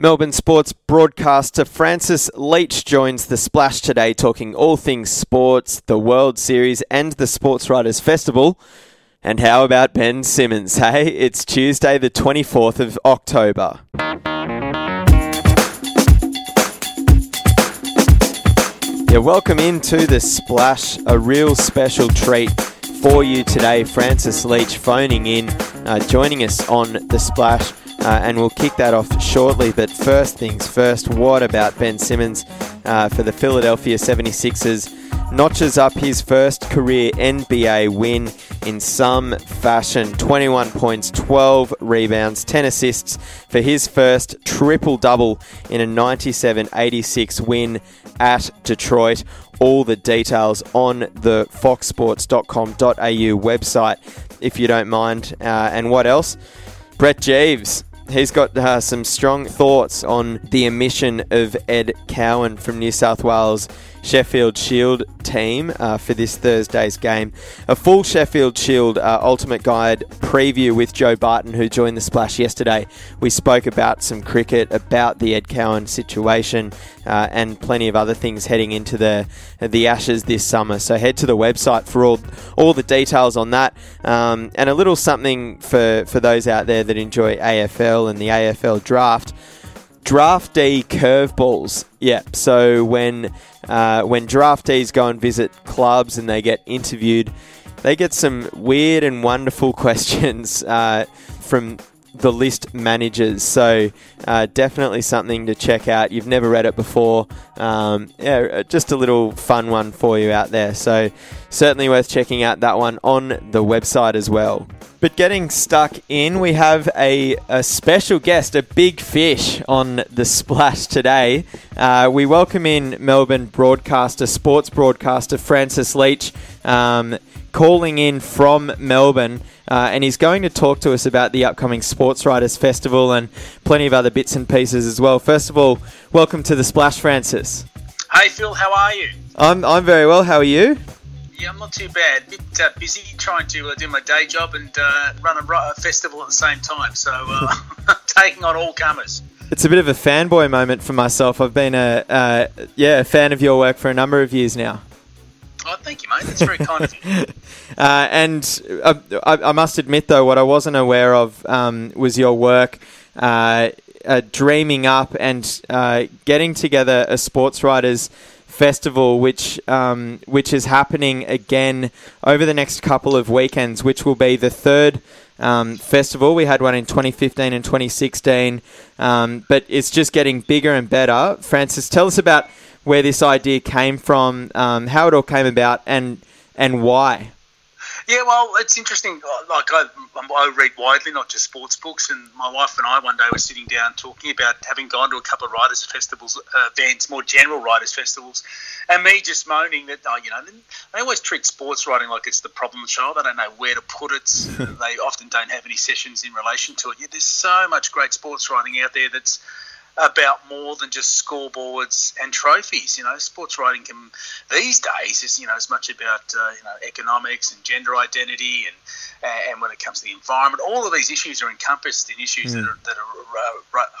Melbourne sports broadcaster Francis Leach joins The Splash today talking all things sports, the World Series and the Sports Writers Festival. And how about Ben Simmons, hey? It's Tuesday the 24th of October. Yeah, welcome into The Splash, a real special treat for you today. Francis Leach phoning in, joining us on The Splash. And we'll kick that off shortly, but first things first, what about Ben Simmons for the Philadelphia 76ers? Notches up his first career NBA win in some fashion. 21 points, 12 rebounds, 10 assists for his first triple-double in a 97-86 win at Detroit. All the details on the foxsports.com.au website, if you don't mind. And what else? Brett Jeeves. He's got some strong thoughts on the omission of Ed Cowan from New South Wales Sheffield Shield team for this Thursday's game. A full Sheffield Shield Ultimate Guide preview with Joe Barton, who joined The Splash yesterday. We spoke about some cricket, about the Ed Cowan situation and plenty of other things heading into the Ashes this summer. So head to the website for all the details on that and a little something for those out there that enjoy AFL and the AFL draft. Draftee curveballs. Yeah, so when draftees go and visit clubs and they get interviewed, they get some weird and wonderful questions from the list managers. So definitely something to check out. You've never read it before. Yeah, just a little fun one for you out there. So certainly worth checking out that one on the website as well. But getting stuck in, we have a special guest, a big fish on The Splash today. We welcome in Melbourne sports broadcaster Francis Leach, calling in from Melbourne, and he's going to talk to us about the upcoming Sports Writers Festival and plenty of other bits and pieces as well. First of all, welcome to The Splash, Francis. Hey Phil, how are you? I'm very well, how are you? Yeah, I'm not too bad. A bit busy trying to do my day job and run a festival at the same time. So taking on all comers. It's a bit of a fanboy moment for myself. I've been a fan of your work for a number of years now. Oh, thank you, mate. That's very kind of you. And I must admit, though, what I wasn't aware of was your work dreaming up and getting together a sports writers' festival, which is happening again over the next couple of weekends, which will be the third festival. We had one in 2015 and 2016, but it's just getting bigger and better. Francis, tell us about where this idea came from, how it all came about, and why. Yeah, well, it's interesting. Like I read widely, not just sports books. And my wife and I one day were sitting down talking about having gone to a couple of writers' festivals, events, more general writers' festivals, and me just moaning that, they always treat sports writing like it's the problem child. They don't know where to put it. They often don't have any sessions in relation to it. Yeah, there's so much great sports writing out there that's about more than just scoreboards and trophies. Sports writing can these days is as much about economics and gender identity and when it comes to the environment. All of these issues are encompassed in issues that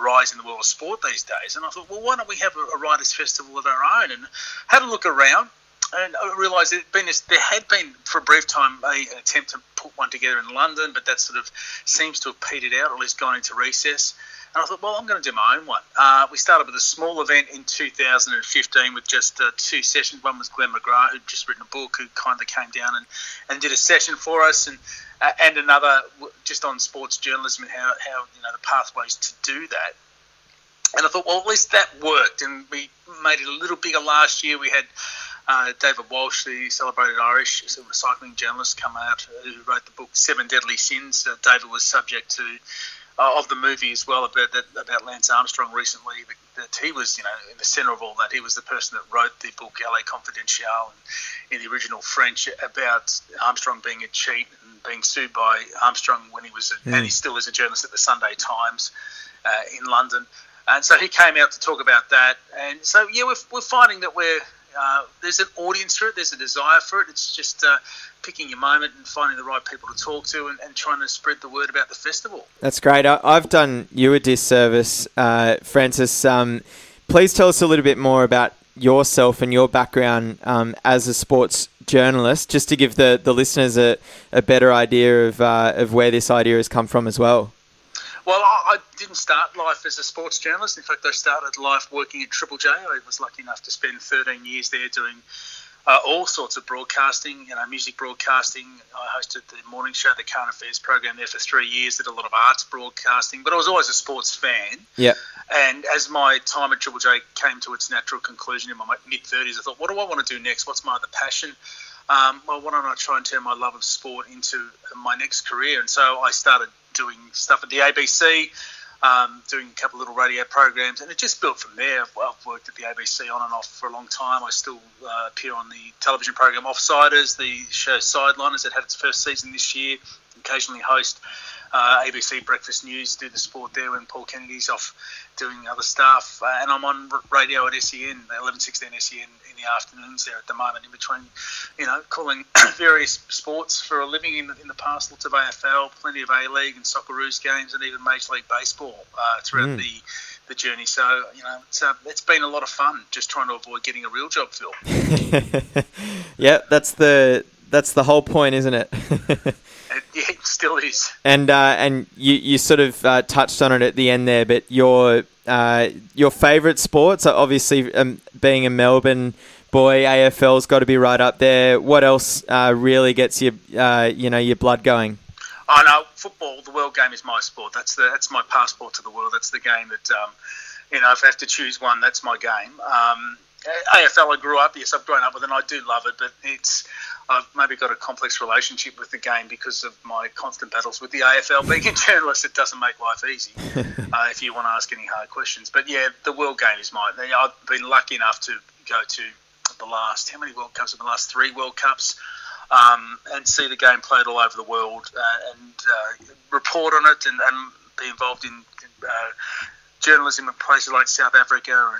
arise in the world of sport these days. And I thought, well, why don't we have a writers' festival of our own? And had a look around, and I realised there had been for a brief time an attempt to put one together in London, but that sort of seems to have petered out, or at least gone into recess. And I thought, well, I'm going to do my own one. We started with a small event in 2015 with just two sessions. One was Glenn McGrath, who'd just written a book, who kind of came down and did a session for us, and another just on sports journalism and how the pathways to do that. And I thought, well, at least that worked. And we made it a little bigger last year. We had David Walsh, the celebrated Irish cycling journalist, come out, who wrote the book Seven Deadly Sins. David was subject to of the movie as well about Lance Armstrong recently, that he was in the centre of all that. He was the person that wrote the book L.A. Confidentiel in the original French about Armstrong being a cheat and being sued by Armstrong when he was and he still is a journalist at the Sunday Times in London. And so he came out to talk about that. And so we're finding that we're There's an audience for it. There's a desire for it. It's just picking your moment and finding the right people to talk to and trying to spread the word about the festival. That's great. I've done you a disservice, Francis. Please tell us a little bit more about yourself and your background as a sports journalist, just to give the listeners a better idea of where this idea has come from as well. Well, I didn't start life as a sports journalist. In fact, I started life working at Triple J. I was lucky enough to spend 13 years there doing all sorts of broadcasting, music broadcasting. I hosted the morning show, the current affairs program there for 3 years, did a lot of arts broadcasting, but I was always a sports fan. Yeah. And as my time at Triple J came to its natural conclusion in my mid-30s, I thought, what do I want to do next? What's my other passion? Well, why don't I try and turn my love of sport into my next career? And so I started doing stuff at the ABC, doing a couple of little radio programs, and it just built from there. I've worked at the ABC on and off for a long time. I still appear on the television program Offsiders, the show Sideliners that had its first season this year, occasionally host ABC Breakfast News, do the sport there when Paul Kennedy's off doing other stuff. And I'm on radio at SEN, 11:16 SEN in the afternoons there at the moment, in between, calling various sports for a living in the past, lots of AFL, plenty of A-League and Socceroos games, and even Major League Baseball throughout the journey. So, it's been a lot of fun just trying to avoid getting a real job, Phil. Yeah, that's the whole point, isn't it? It still is. And you sort of touched on it at the end there, but your favourite sports, obviously being a Melbourne boy, AFL's got to be right up there. What else really gets your your blood going? Oh no, football. The world game is my sport. That's my passport to the world. That's the game that if I have to choose one, that's my game. AFL, I grew up. Yes, I've grown up with it, and I do love it, but I've maybe got a complex relationship with the game because of my constant battles with the AFL. Being a journalist, it doesn't make life easy if you want to ask any hard questions. But yeah, the world game is mine. I've been lucky enough to go to how many World Cups? In the last three World Cups, and see the game played all over the world, and report on it, and be involved in journalism in places like South Africa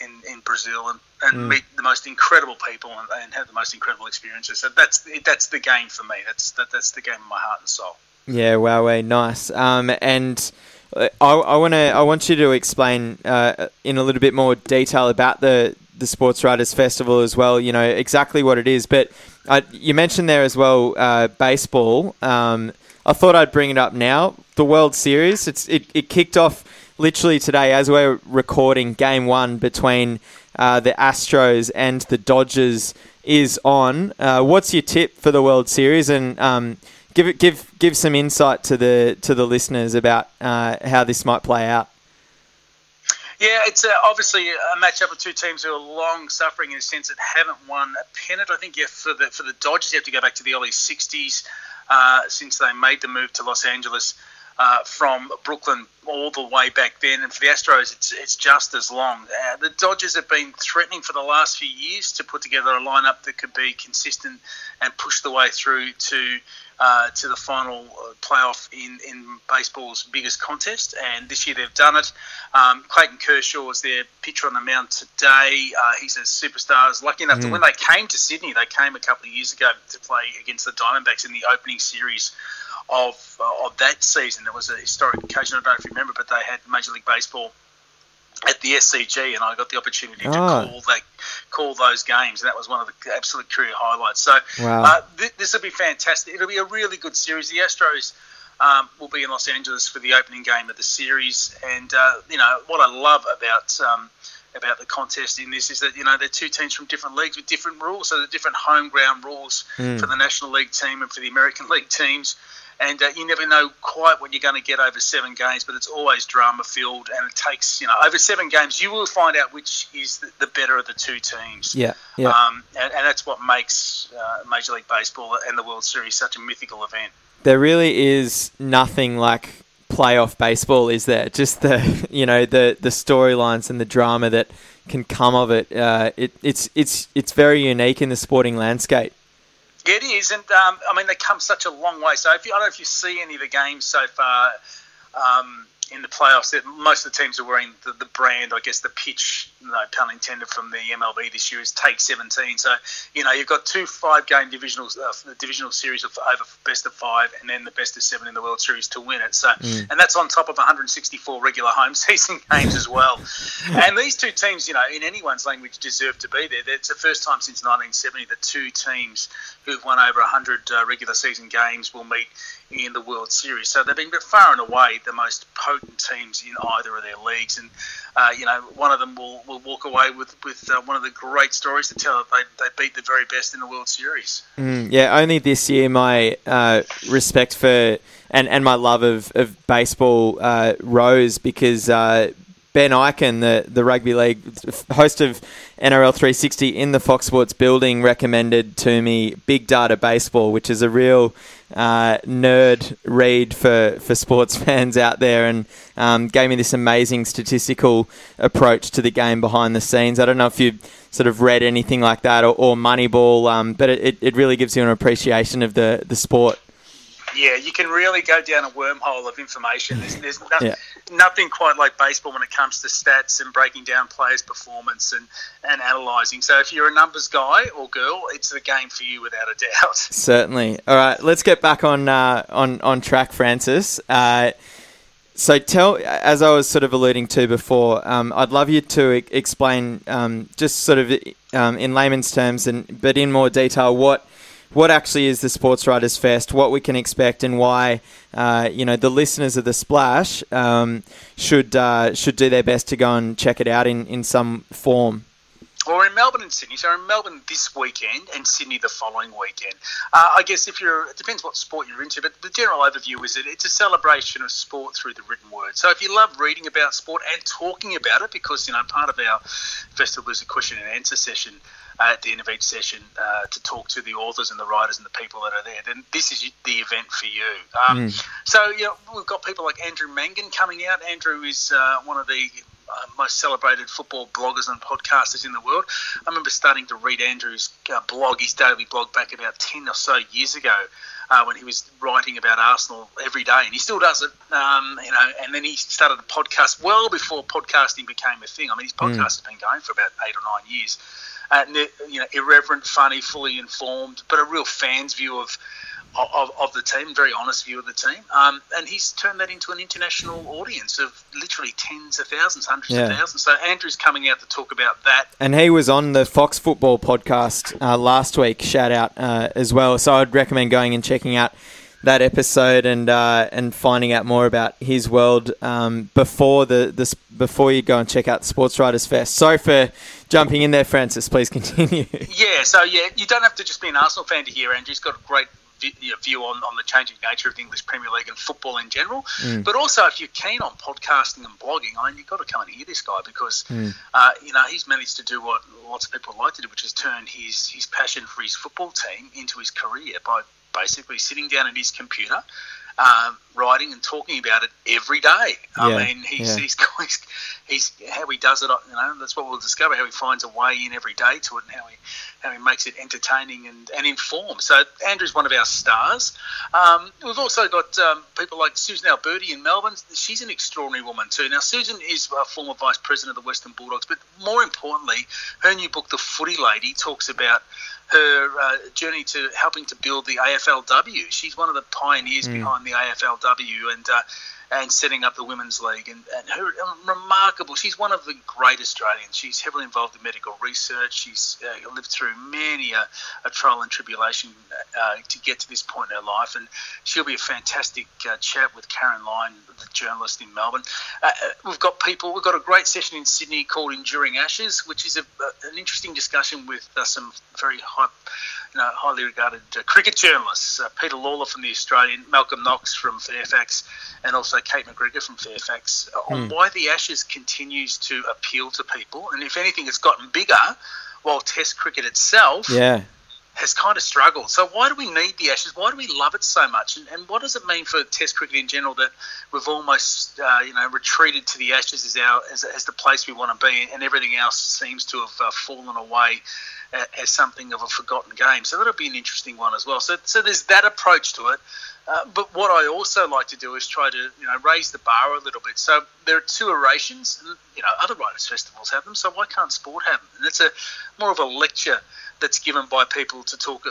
and in Brazil, and meet the most incredible people and have the most incredible experiences. So that's the game for me. That's the game of my heart and soul. Yeah, wowee, nice. And I want you to explain in a little bit more detail about the Sports Writers Festival as well. Exactly what it is, but you mentioned there as well baseball. I thought I'd bring it up now. The World Series. It kicked off literally today as we're recording. Game 1 between the Astros and the Dodgers is on. What's your tip for the World Series? And give some insight to the listeners about how this might play out. Yeah, it's obviously a matchup of two teams who are long-suffering in a sense that haven't won a pennant. I think for the Dodgers, you have to go back to the early 60s since they made the move to Los Angeles from Brooklyn all the way back then. And for the Astros, it's just as long. The Dodgers have been threatening for the last few years to put together a lineup that could be consistent and push the way through to the final playoff in baseball's biggest contest. And this year they've done it. Clayton Kershaw is their pitcher on the mound today. He's a superstar. I was lucky enough to, when they came to Sydney, they came a couple of years ago to play against the Diamondbacks in the opening series of that season. It was a historic occasion. I don't know if you remember, but they had Major League Baseball at the SCG, and I got the opportunity to call those games, and that was one of the absolute career highlights. So this will be fantastic. It'll be a really good series. The Astros will be in Los Angeles for the opening game of the series, and what I love about the contest in this is that they're two teams from different leagues with different rules, so the different home ground rules for the National League team and for the American League teams. And you never know quite what you're going to get over 7 games, but it's always drama-filled, and it takes, over 7 games, you will find out which is the better of the two teams. Yeah. And that's what makes Major League Baseball and the World Series such a mythical event. There really is nothing like playoff baseball, is there? Just the storylines and the drama that can come of it. It's very unique in the sporting landscape. It is, and they come such a long way. So I don't know if you see any of the games so far in the playoffs, most of the teams are wearing the brand, I guess the pitch, no pun intended, from the MLB this year is Take 17. So, you know, you've got 2 5-game divisional series of over best of five and then the best of seven in the World Series to win it. So, and that's on top of 164 regular home season games as well. And these two teams, you know, in anyone's language, deserve to be there. It's the first time since 1970 that two teams who've won over 100 regular season games will meet in the World Series. So they've been far and away the most potent teams in either of their leagues. And, you know, one of them will walk away with one of the great stories to tell that they beat the very best in the World Series. Yeah, only this year my respect for and my love of baseball rose because Ben Eichen, the rugby league host of NRL 360 in the Fox Sports building, recommended to me Big Data Baseball, which is a real nerd read for sports fans out there, and gave me this amazing statistical approach to the game behind the scenes. I don't know if you've sort of read anything like that or Moneyball, but it really gives you an appreciation of the sport. Yeah, you can really go down a wormhole of information. There's nothing quite like baseball when it comes to stats and breaking down players' performance and analysing. So if you're a numbers guy or girl, it's the game for you without a doubt. Certainly. All right, let's get back on track, Francis. So as I was sort of alluding to before, I'd love you to explain just sort of in layman's terms, but in more detail, what actually is the Sports Writers Fest, what we can expect, and why you know, the listeners of The Splash should do their best to go and check it out in some form. Well, we're in Melbourne and Sydney. So we're in Melbourne this weekend and Sydney the following weekend. I guess it depends what sport you're into, but the general overview is that it's a celebration of sport through the written word. So if you love reading about sport and talking about it, because, you know, part of our festival is a question and answer session at the end of each session to talk to the authors and the writers and the people that are there, then this is the event for you. So, you know, we've got people like Andrew Mangan coming out. Andrew is one of the most celebrated football bloggers and podcasters in the world. I remember starting to read Andrew's blog, his daily blog, back about 10 or so years ago when he was writing about Arsenal every day, and he still does it, you know, and then he started a podcast well before podcasting became a thing. I mean, his podcast has been going for about 8 or 9 years. You know, irreverent, funny, fully informed, but a real fan's view of the team, very honest view of the team. And he's turned that into an international audience of literally tens of thousands, hundreds of thousands. So Andrew's coming out to talk about that. And he was on the Fox Football podcast last week, shout out as well. So I'd recommend going and checking out that episode and finding out more about his world before you go and check out Sports Writers Fest. Sorry for jumping in there, Francis. Please continue. Yeah, so yeah, you don't have to just be an Arsenal fan to hear Andrew's got a great view on the changing nature of the English Premier League and football in general. But also, if you're keen on podcasting and blogging, I mean, you've got to come and hear this guy because, you know, he's managed to do what lots of people like to do, which is turn his passion for his football team into his career by basically sitting down at his computer, writing and talking about it every day. I mean, he's how he does it. You know, that's what we'll discover, how he finds a way in every day to it, and how he makes it entertaining and informed. So Andrew's one of our stars. We've also got people like Susan Alberti in Melbourne. She's an extraordinary woman too. Now, Susan is a former vice president of the Western Bulldogs, but more importantly, her new book, The Footy Lady, talks about her journey to helping to build the AFLW. She's one of the pioneers behind the AFLW and setting up the Women's League. And her remarkable, she's one of the great Australians. She's heavily involved in medical research. She's lived through many a trial and tribulation to get to this point in her life. And she'll be a fantastic chat with Karen Lyne, the journalist in Melbourne. We've got a great session in Sydney called Enduring Ashes, which is an interesting discussion with some very highly regarded cricket journalists, Peter Lawler from The Australian, Malcolm Knox from Fairfax, and also Kate McGregor from Fairfax, on why the Ashes continues to appeal to people. And if anything, it's gotten bigger, while Test cricket itself has kind of struggled. So why do we need the Ashes? Why do we love it so much? And what does it mean for Test cricket in general that we've almost retreated to the Ashes as the place we want to be, and everything else seems to have fallen away as something of a forgotten game. So that'll be an interesting one as well. So there's that approach to it. But what I also like to do is try to, raise the bar a little bit. So there are two orations, and, other writers' festivals have them, so why can't sport have them? And it's more of a lecture that's given by people to talk,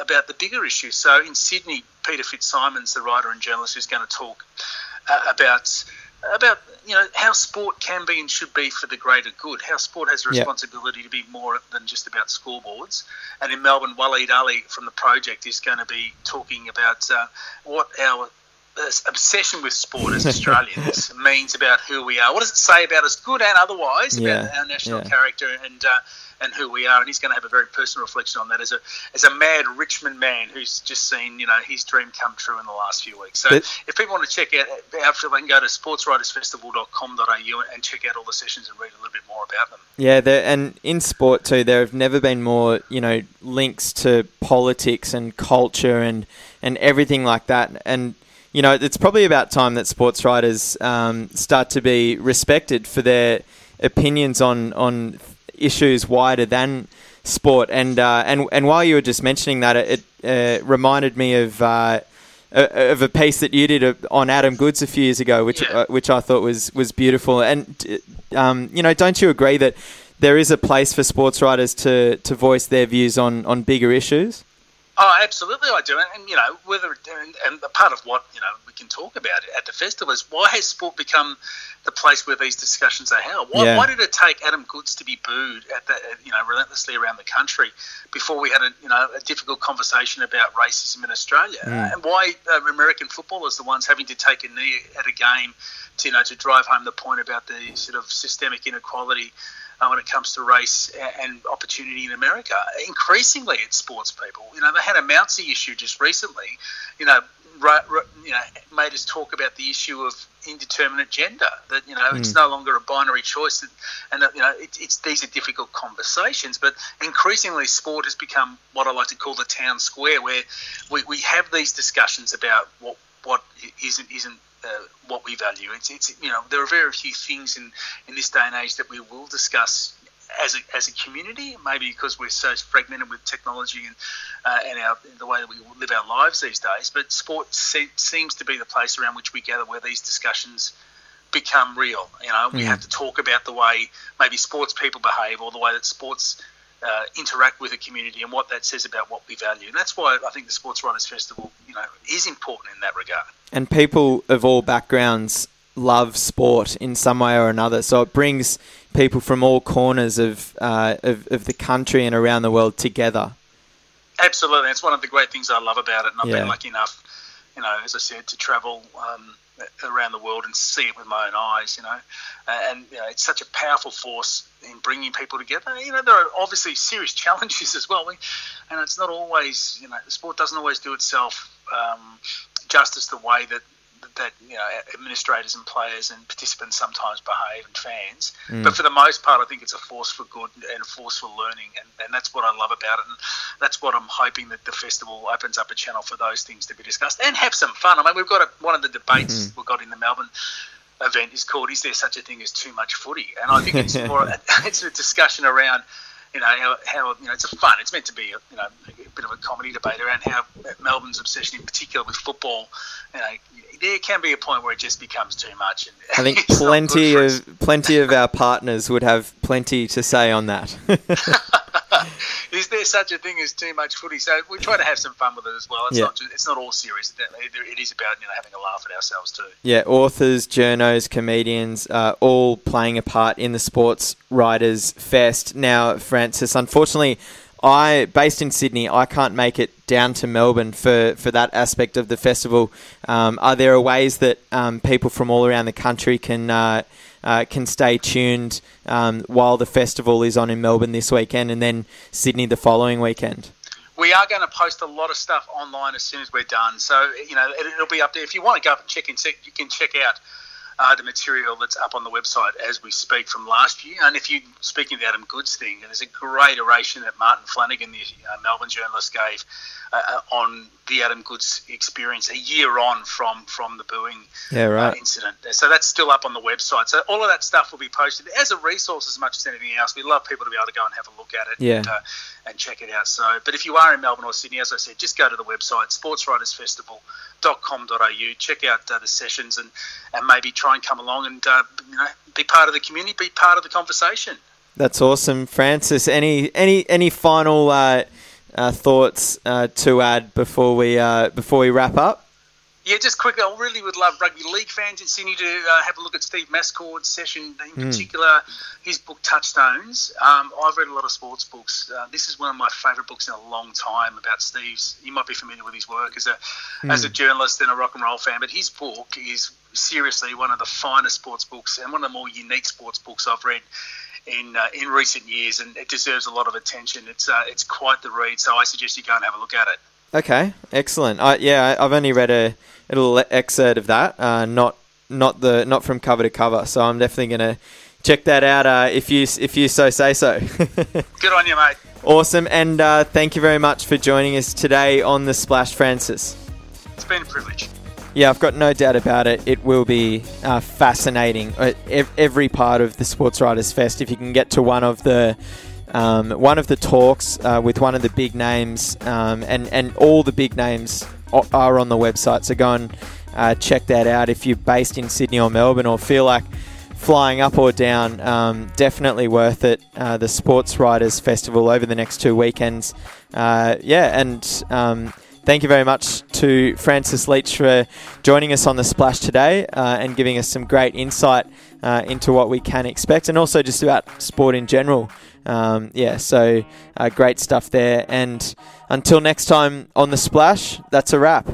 about the bigger issues. So in Sydney, Peter Fitzsimons, the writer and journalist, is going to talk about how sport can be and should be for the greater good, how sport has a responsibility to be more than just about scoreboards. And in Melbourne, Waleed Ali from the project is going to be talking about what our obsession with sport as Australians means about who we are. What does it say about us, good and otherwise, about our national character and who we are? And he's going to have a very personal reflection on that as a mad Richmond man who's just seen, his dream come true in the last few weeks. So if people want to check out Outfield, they can go to sportswritersfestival.com.au and check out all the sessions and read a little bit more about them. Yeah, and in sport too, there have never been more, links to politics and culture and everything like that. And, it's probably about time that sports writers start to be respected for their opinions on issues wider than sport, and while you were just mentioning that, it reminded me of a piece that you did on Adam Goodes a few years ago, which I thought was beautiful. And don't you agree that there is a place for sports writers to voice their views on bigger issues? Oh, absolutely, I do. And and part of what we can talk about at the festival is, why has sport become the place where these discussions are held? Why did it take Adam Goodes to be booed relentlessly around the country before we had a difficult conversation about racism in Australia? And why American footballers the ones having to take a knee at a game to drive home the point about the sort of systemic inequality when it comes to race and opportunity in America? Increasingly, it's sports people. They had a Mountsie issue just recently, made us talk about the issue of indeterminate gender, that, it's no longer a binary choice. These are difficult conversations. But increasingly, sport has become what I like to call the town square, where we have these discussions about what isn't what we value. It's there are very few things in this day and age that we will discuss as a community, maybe because we're so fragmented with technology and the way that we live our lives these days. But sport seems to be the place around which we gather, where these discussions become real. We have to talk about the way maybe sports people behave, or the way that sports interact with a community, and what that says about what we value. And that's why I think the Sports Writers Festival, is important in that regard. And people of all backgrounds love sport in some way or another, so it brings people from all corners of the country and around the world together. Absolutely, it's one of the great things I love about it, and I've been lucky enough, as I said, to travel around the world and see it with my own eyes, and it's such a powerful force in bringing people together. There are obviously serious challenges as well, and it's not always, sport doesn't always do itself justice the way that administrators and players and participants sometimes behave, and fans. But for the most part, I think it's a force for good and a force for learning, and that's what I love about it. And that's what I'm hoping, that the festival opens up a channel for those things to be discussed and have some fun. I mean, we've got one of the debates we've got in the Melbourne event is called, is there such a thing as too much footy? And I think it's more it's a discussion around how it's a fun. It's meant to be a bit of a comedy debate around how Melbourne's obsession, in particular with football, there can be a point where it just becomes too much. And I think plenty of our partners would have plenty to say on that. Is there such a thing as too much footy? So we try to have some fun with it as well. It's not all serious. It is about having a laugh at ourselves too. Yeah, authors, journos, comedians, all playing a part in the Sports Writers Fest. Now, Francis, unfortunately, based in Sydney, I can't make it down to Melbourne for that aspect of the festival. Are there ways that people from all around the country can stay tuned while the festival is on in Melbourne this weekend, and then Sydney the following weekend? We are going to post a lot of stuff online as soon as we're done. So, it'll be up there. If you want to go up and check in, you can check out the material that's up on the website as we speak from last year. And if you, speaking of the Adam Goodes thing, there's a great oration that Martin Flanagan, the Melbourne journalist, gave on the Adam Goodes experience a year on from the booing incident. So that's still up on the website. So all of that stuff will be posted as a resource as much as anything else. We love people to be able to go and have a look at it and check it out. So, but if you are in Melbourne or Sydney, as I said, just go to the website, sportswritersfestival.com.au, check out the sessions and maybe try and come along and be part of the community, be part of the conversation. That's awesome. Francis, any final thoughts to add before we wrap up? Yeah, just quickly, I really would love rugby league fans in Sydney to have a look at Steve Mascord's session, in particular his book Touchstones. I've read a lot of sports books. This is one of my favourite books in a long time about Steve's. You might be familiar with his work as a journalist and a rock and roll fan, but his book is seriously one of the finest sports books and one of the more unique sports books I've read in recent years, and it deserves a lot of attention. It's quite the read, so I suggest you go and have a look at it. Okay, excellent. I've only read a little excerpt of that, not from cover to cover. So I'm definitely going to check that out if you so say so. Good on you, mate. Awesome, and thank you very much for joining us today on The Splash, Francis. It's been a privilege. Yeah, I've got no doubt about it. It will be fascinating. Every part of the Sports Writers Fest, if you can get to one of the talks with one of the big names, and all the big names are on the website. So go and check that out if you're based in Sydney or Melbourne or feel like flying up or down. Definitely worth it. The Sports Writers Festival over the next 2 weekends. Thank you very much to Francis Leach for joining us on The Splash today and giving us some great insight into what we can expect and also just about sport in general. Great stuff there. And until next time on The Splash, that's a wrap.